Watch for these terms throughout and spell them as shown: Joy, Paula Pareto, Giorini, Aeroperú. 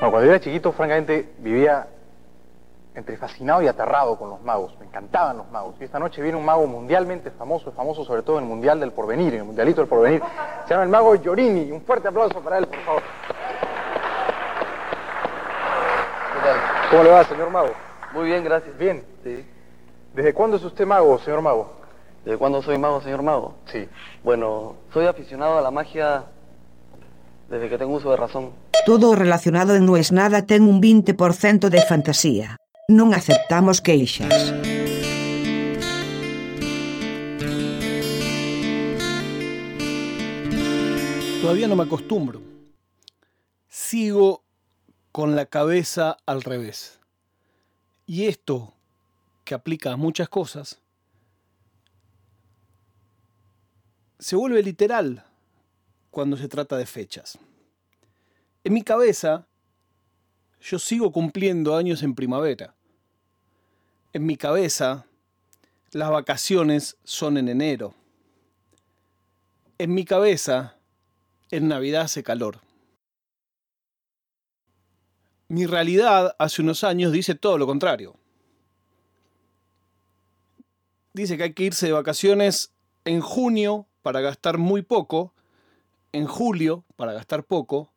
Bueno, cuando yo era chiquito, francamente, vivía entre fascinado y aterrado con los magos. Me encantaban los magos. Y esta noche viene un mago mundialmente famoso, famoso sobre todo en el Mundial del Porvenir, en el Mundialito del Porvenir. Se llama el mago Giorini. Un fuerte aplauso para él, por favor. ¿Qué tal? ¿Cómo le va, señor mago? Muy bien, gracias. Bien. Sí. ¿Desde cuándo es usted mago, señor mago? ¿Desde cuándo soy mago, señor mago? Sí. Bueno, soy aficionado a la magia desde que tengo uso de razón. Todo relacionado en No es Nada ten un 20% de fantasía. Non aceptamos queixas. Todavía no me acostumbro. Sigo con la cabeza al revés. Y esto, que aplica a muchas cosas, se vuelve literal cuando se trata de fechas. En mi cabeza, yo sigo cumpliendo años en primavera. En mi cabeza, las vacaciones son en enero. En mi cabeza, en Navidad hace calor. Mi realidad hace unos años dice todo lo contrario. Dice que hay que irse de vacaciones en junio para gastar muy poco, en julio para gastar poco,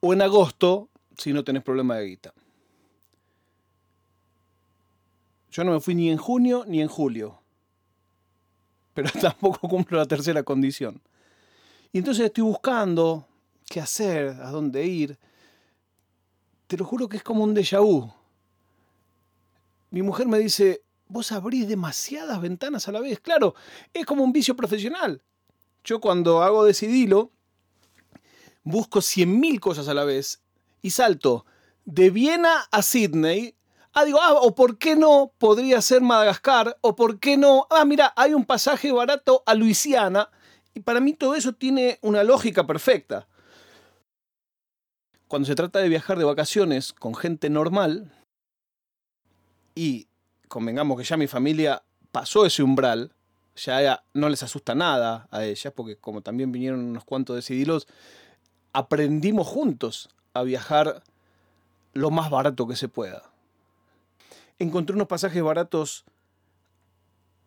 o en agosto si no tenés problema de guita. Yo no me fui ni en junio ni en julio, pero tampoco cumplo la tercera condición. Y entonces estoy buscando qué hacer, a dónde ir. Te lo juro que es como un déjà vu. Mi mujer me dice, vos abrís demasiadas ventanas a la vez. Claro, es como un vicio profesional. Yo cuando hago Decidilo, busco 100.000 cosas a la vez y salto de Viena a Sydney. O por qué no podría ser Madagascar, o por qué no, mira, hay un pasaje barato a Luisiana. Y para mí todo eso tiene una lógica perfecta. Cuando se trata de viajar de vacaciones con gente normal, y convengamos que ya mi familia pasó ese umbral, ya no les asusta nada a ellas, porque como también vinieron unos cuantos Decidilos, aprendimos juntos a viajar lo más barato que se pueda. Encontré unos pasajes baratos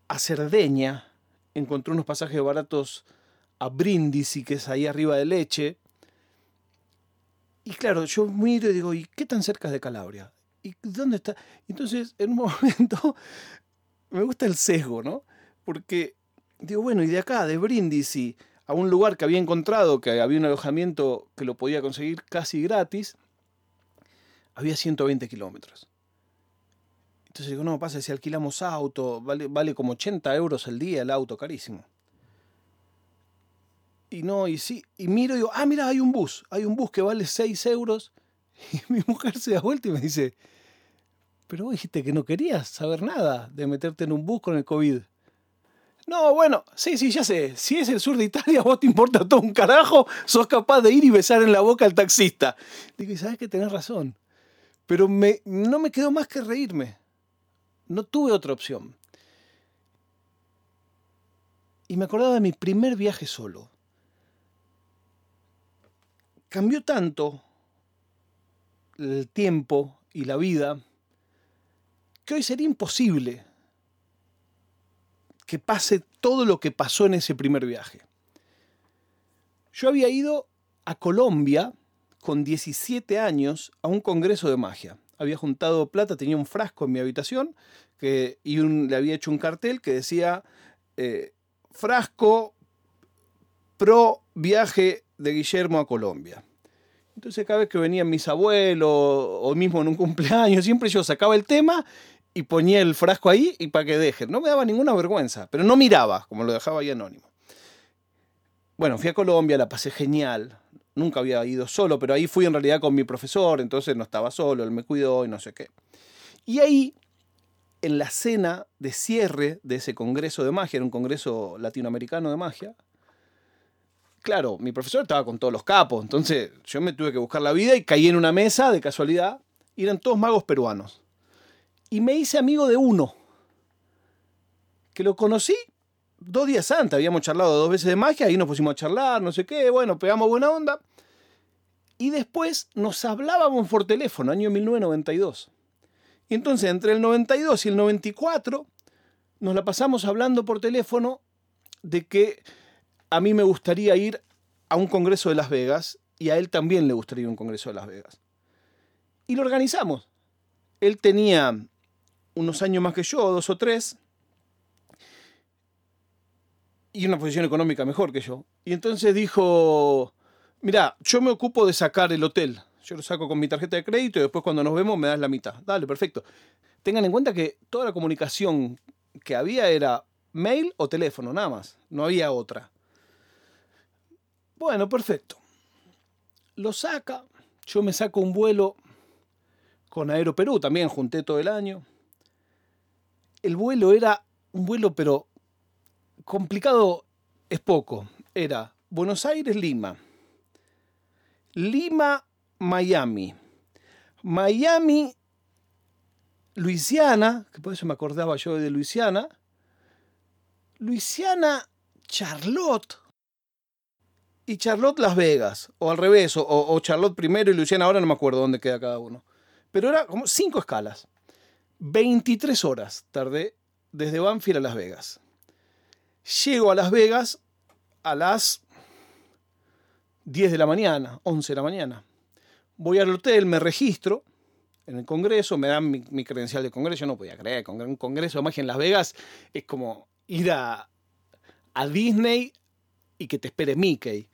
a Cerdeña, encontré unos pasajes baratos a Brindisi, que es ahí arriba de Leche. Y claro, yo miro y digo, ¿y qué tan cerca es de Calabria? ¿Y dónde está? Entonces, en un momento, me gusta el sesgo, ¿no? Porque digo, bueno, y de acá, de Brindisi, a un lugar que había encontrado, que había un alojamiento que lo podía conseguir casi gratis, había 120 kilómetros. Entonces digo, no, pasa, si alquilamos auto, vale como 80 euros el día el auto, carísimo. Y no, y sí, y miro y digo, mira, hay un bus que vale 6 euros. Y mi mujer se da vuelta y me dice, pero vos dijiste que no querías saber nada de meterte en un bus con el COVID. No, bueno, sí, ya sé, si es el sur de Italia, vos te importa todo un carajo, sos capaz de ir y besar en la boca al taxista. Digo, y sabés que tenés razón, pero no me quedó más que reírme. No tuve otra opción. Y me acordaba de mi primer viaje solo. Cambió tanto el tiempo y la vida que hoy sería imposible que pase todo lo que pasó en ese primer viaje. Yo había ido a Colombia con 17 años a un congreso de magia. Había juntado plata, tenía un frasco en mi habitación le había hecho un cartel que decía frasco pro viaje de Guillermo a Colombia. Entonces cada vez que venían mis abuelos o mismo en un cumpleaños, siempre yo sacaba el tema y ponía el frasco ahí y para que dejen. No me daba ninguna vergüenza, pero no miraba, como lo dejaba ahí anónimo. Bueno, fui a Colombia, la pasé genial. Nunca había ido solo, pero ahí fui en realidad con mi profesor, entonces no estaba solo, él me cuidó y no sé qué. Y ahí, en la cena de cierre de ese congreso de magia, era un congreso latinoamericano de magia, claro, mi profesor estaba con todos los capos, entonces yo me tuve que buscar la vida y caí en una mesa de casualidad, y eran todos magos peruanos. Y me hice amigo de uno, que lo conocí 2 días antes. Habíamos charlado 2 veces de magia, ahí nos pusimos a charlar, no sé qué, bueno, pegamos buena onda. Y después nos hablábamos por teléfono, año 1992. Y entonces, entre el 92 y el 94, nos la pasamos hablando por teléfono de que a mí me gustaría ir a un congreso de Las Vegas y a él también le gustaría ir a un congreso de Las Vegas. Y lo organizamos. Él tenía unos años más que yo, 2 o 3, y una posición económica mejor que yo. Y entonces dijo, mirá, yo me ocupo de sacar el hotel. Yo lo saco con mi tarjeta de crédito y después cuando nos vemos me das la mitad. Dale, perfecto. Tengan en cuenta que toda la comunicación que había era mail o teléfono, nada más. No había otra. Bueno, perfecto. Lo saca. Yo me saco un vuelo con Aeroperú. También junté todo el año. El vuelo era un vuelo, pero complicado es poco. Era Buenos Aires-Lima. Lima-Miami. Miami-Luisiana, que por eso me acordaba yo de Luisiana. Luisiana-Charlotte. Y Charlotte-Las Vegas. O al revés, o Charlotte primero y Luisiana. Ahora no me acuerdo dónde queda cada uno. Pero era como 5 escalas. 23 horas tardé desde Banfield a Las Vegas. Llego a Las Vegas a las 10 de la mañana, 11 de la mañana. Voy al hotel, me registro en el congreso, me dan mi credencial de congreso. Yo no podía creer, un congreso de magia en Las Vegas es como ir a Disney y que te espere Mickey.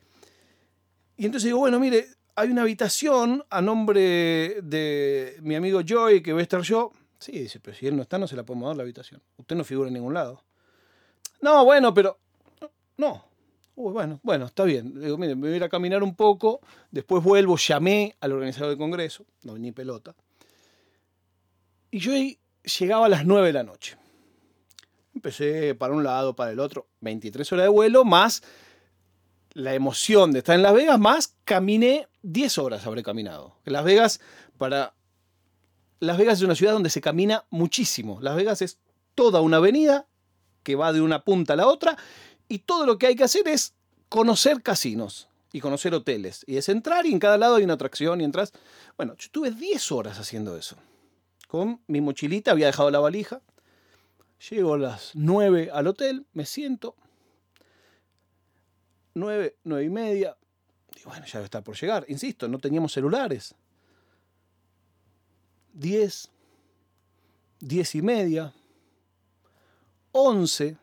Y entonces digo, bueno, mire, hay una habitación a nombre de mi amigo Joy, que voy a estar yo. Sí, dice, pero si él no está, no se la podemos dar la habitación. Usted no figura en ningún lado. No, bueno, pero... No. Uy, bueno, está bien. Digo, mire, me voy a ir a caminar un poco, después vuelvo, llamé al organizador del congreso, no, ni pelota. Y yo llegaba a las 9 de la noche. Empecé para un lado, para el otro, 23 horas de vuelo, más la emoción de estar en Las Vegas, más caminé 10 horas habré caminado. Las Vegas es una ciudad donde se camina muchísimo. Las Vegas es toda una avenida que va de una punta a la otra y todo lo que hay que hacer es conocer casinos y conocer hoteles. Y es entrar y en cada lado hay una atracción y entras. Bueno, yo estuve 10 horas haciendo eso. Con mi mochilita, había dejado la valija. Llego a las 9 al hotel, me siento. 9, 9:30. Y bueno, ya está por llegar. Insisto, no teníamos celulares. 10, 10:30. 11.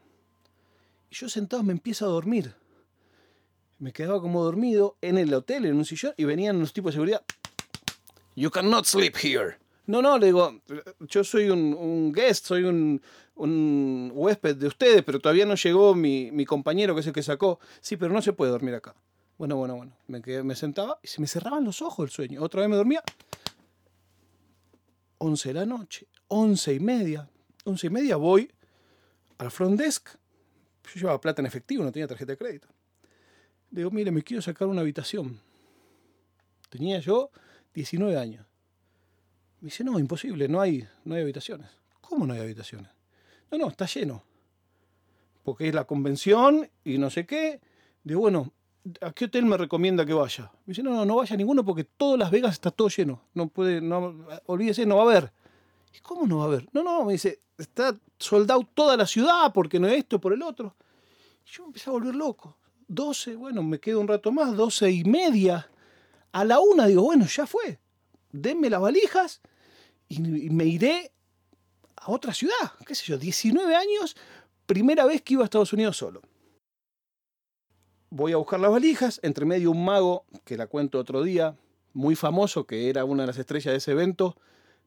Y yo sentado me empiezo a dormir. Me quedaba como dormido en el hotel, en un sillón, y venían unos tipos de seguridad. You cannot sleep here. No, le digo, yo soy un guest, soy un huésped de ustedes, pero todavía no llegó mi compañero, que es el que sacó. Sí, pero no se puede dormir acá. Bueno. Me sentaba y se me cerraban los ojos el sueño. Otra vez me dormía. 11 de la noche, 11:30. 11:30 voy al front desk. Yo llevaba plata en efectivo, no tenía tarjeta de crédito. Le digo, mire, me quiero sacar una habitación. Tenía yo 19 años. Me dice, no, imposible, no hay habitaciones. ¿Cómo no hay habitaciones? No, está lleno. Porque es la convención y no sé qué. Digo, bueno, ¿a qué hotel me recomienda que vaya? Me dice, no vaya a ninguno porque todo Las Vegas está todo lleno. Olvídese, no va a haber. ¿Y cómo no va a haber? No, me dice, está soldado toda la ciudad porque no es esto, por el otro. Y yo me empecé a volver loco. 12, bueno, me quedo un rato más, 12:30. A la 1 digo, bueno, ya fue. Denme las valijas y me iré a otra ciudad. Qué sé yo, 19 años, primera vez que iba a Estados Unidos solo. Voy a buscar las valijas, entre medio un mago, que la cuento otro día, muy famoso, que era una de las estrellas de ese evento,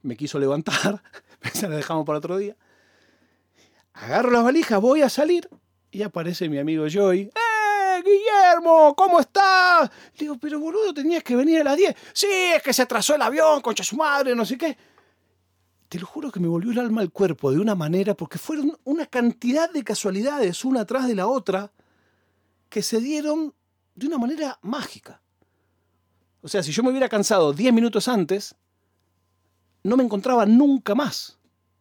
me quiso levantar, se la dejamos para otro día. Agarro las valijas, voy a salir, y aparece mi amigo Joy. Guillermo, ¿cómo estás? Le digo, pero boludo, tenías que venir a las 10. Sí, es que se atrasó el avión, concha su madre, no sé qué. Te lo juro que me volvió el alma al cuerpo de una manera, porque fueron una cantidad de casualidades, una atrás de la otra, que se dieron de una manera mágica. O sea, si yo me hubiera cansado 10 minutos antes, no me encontraba nunca más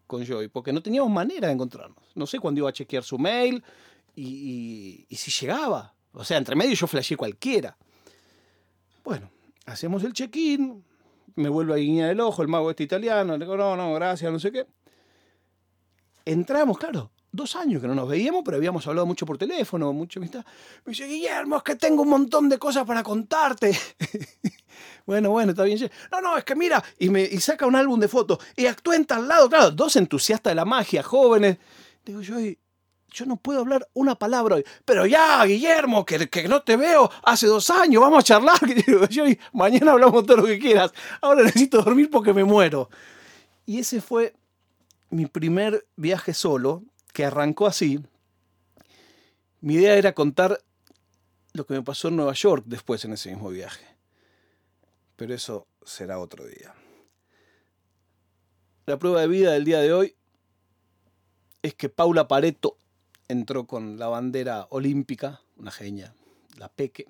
con Joy, porque no teníamos manera de encontrarnos. No sé cuándo iba a chequear su mail y si llegaba. O sea, entre medio yo flasheé cualquiera. Bueno, Hacemos el check-in, me vuelvo a guiñar el ojo, el mago este italiano, le digo, no, gracias, no sé qué. Entramos, claro, 2 años que no nos veíamos, pero habíamos hablado mucho por teléfono, mucha amistad. Me dice, Guillermo, es que tengo un montón de cosas para contarte. Bueno, está bien. No, es que mira, y saca un álbum de fotos, y actúa en tal lado, claro, 2 entusiastas de la magia, jóvenes. Digo, yo no puedo hablar una palabra hoy. Pero ya, Guillermo, que no te veo hace 2 años, vamos a charlar. Yo, mañana hablamos todo lo que quieras. Ahora necesito dormir porque me muero. Y ese fue mi primer viaje solo, que arrancó así. Mi idea era contar lo que me pasó en Nueva York después en ese mismo viaje. Pero eso será otro día. La prueba de vida del día de hoy es que Paula Pareto entró con la bandera olímpica, una genia, la Peque,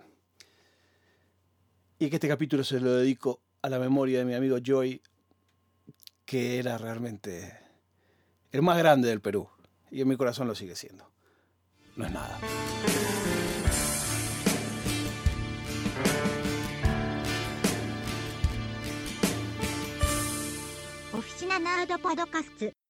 y que este capítulo se lo dedico a la memoria de mi amigo Joy, que era realmente el más grande del Perú, y en mi corazón lo sigue siendo. No es nada. Oficina Nerd Podcast.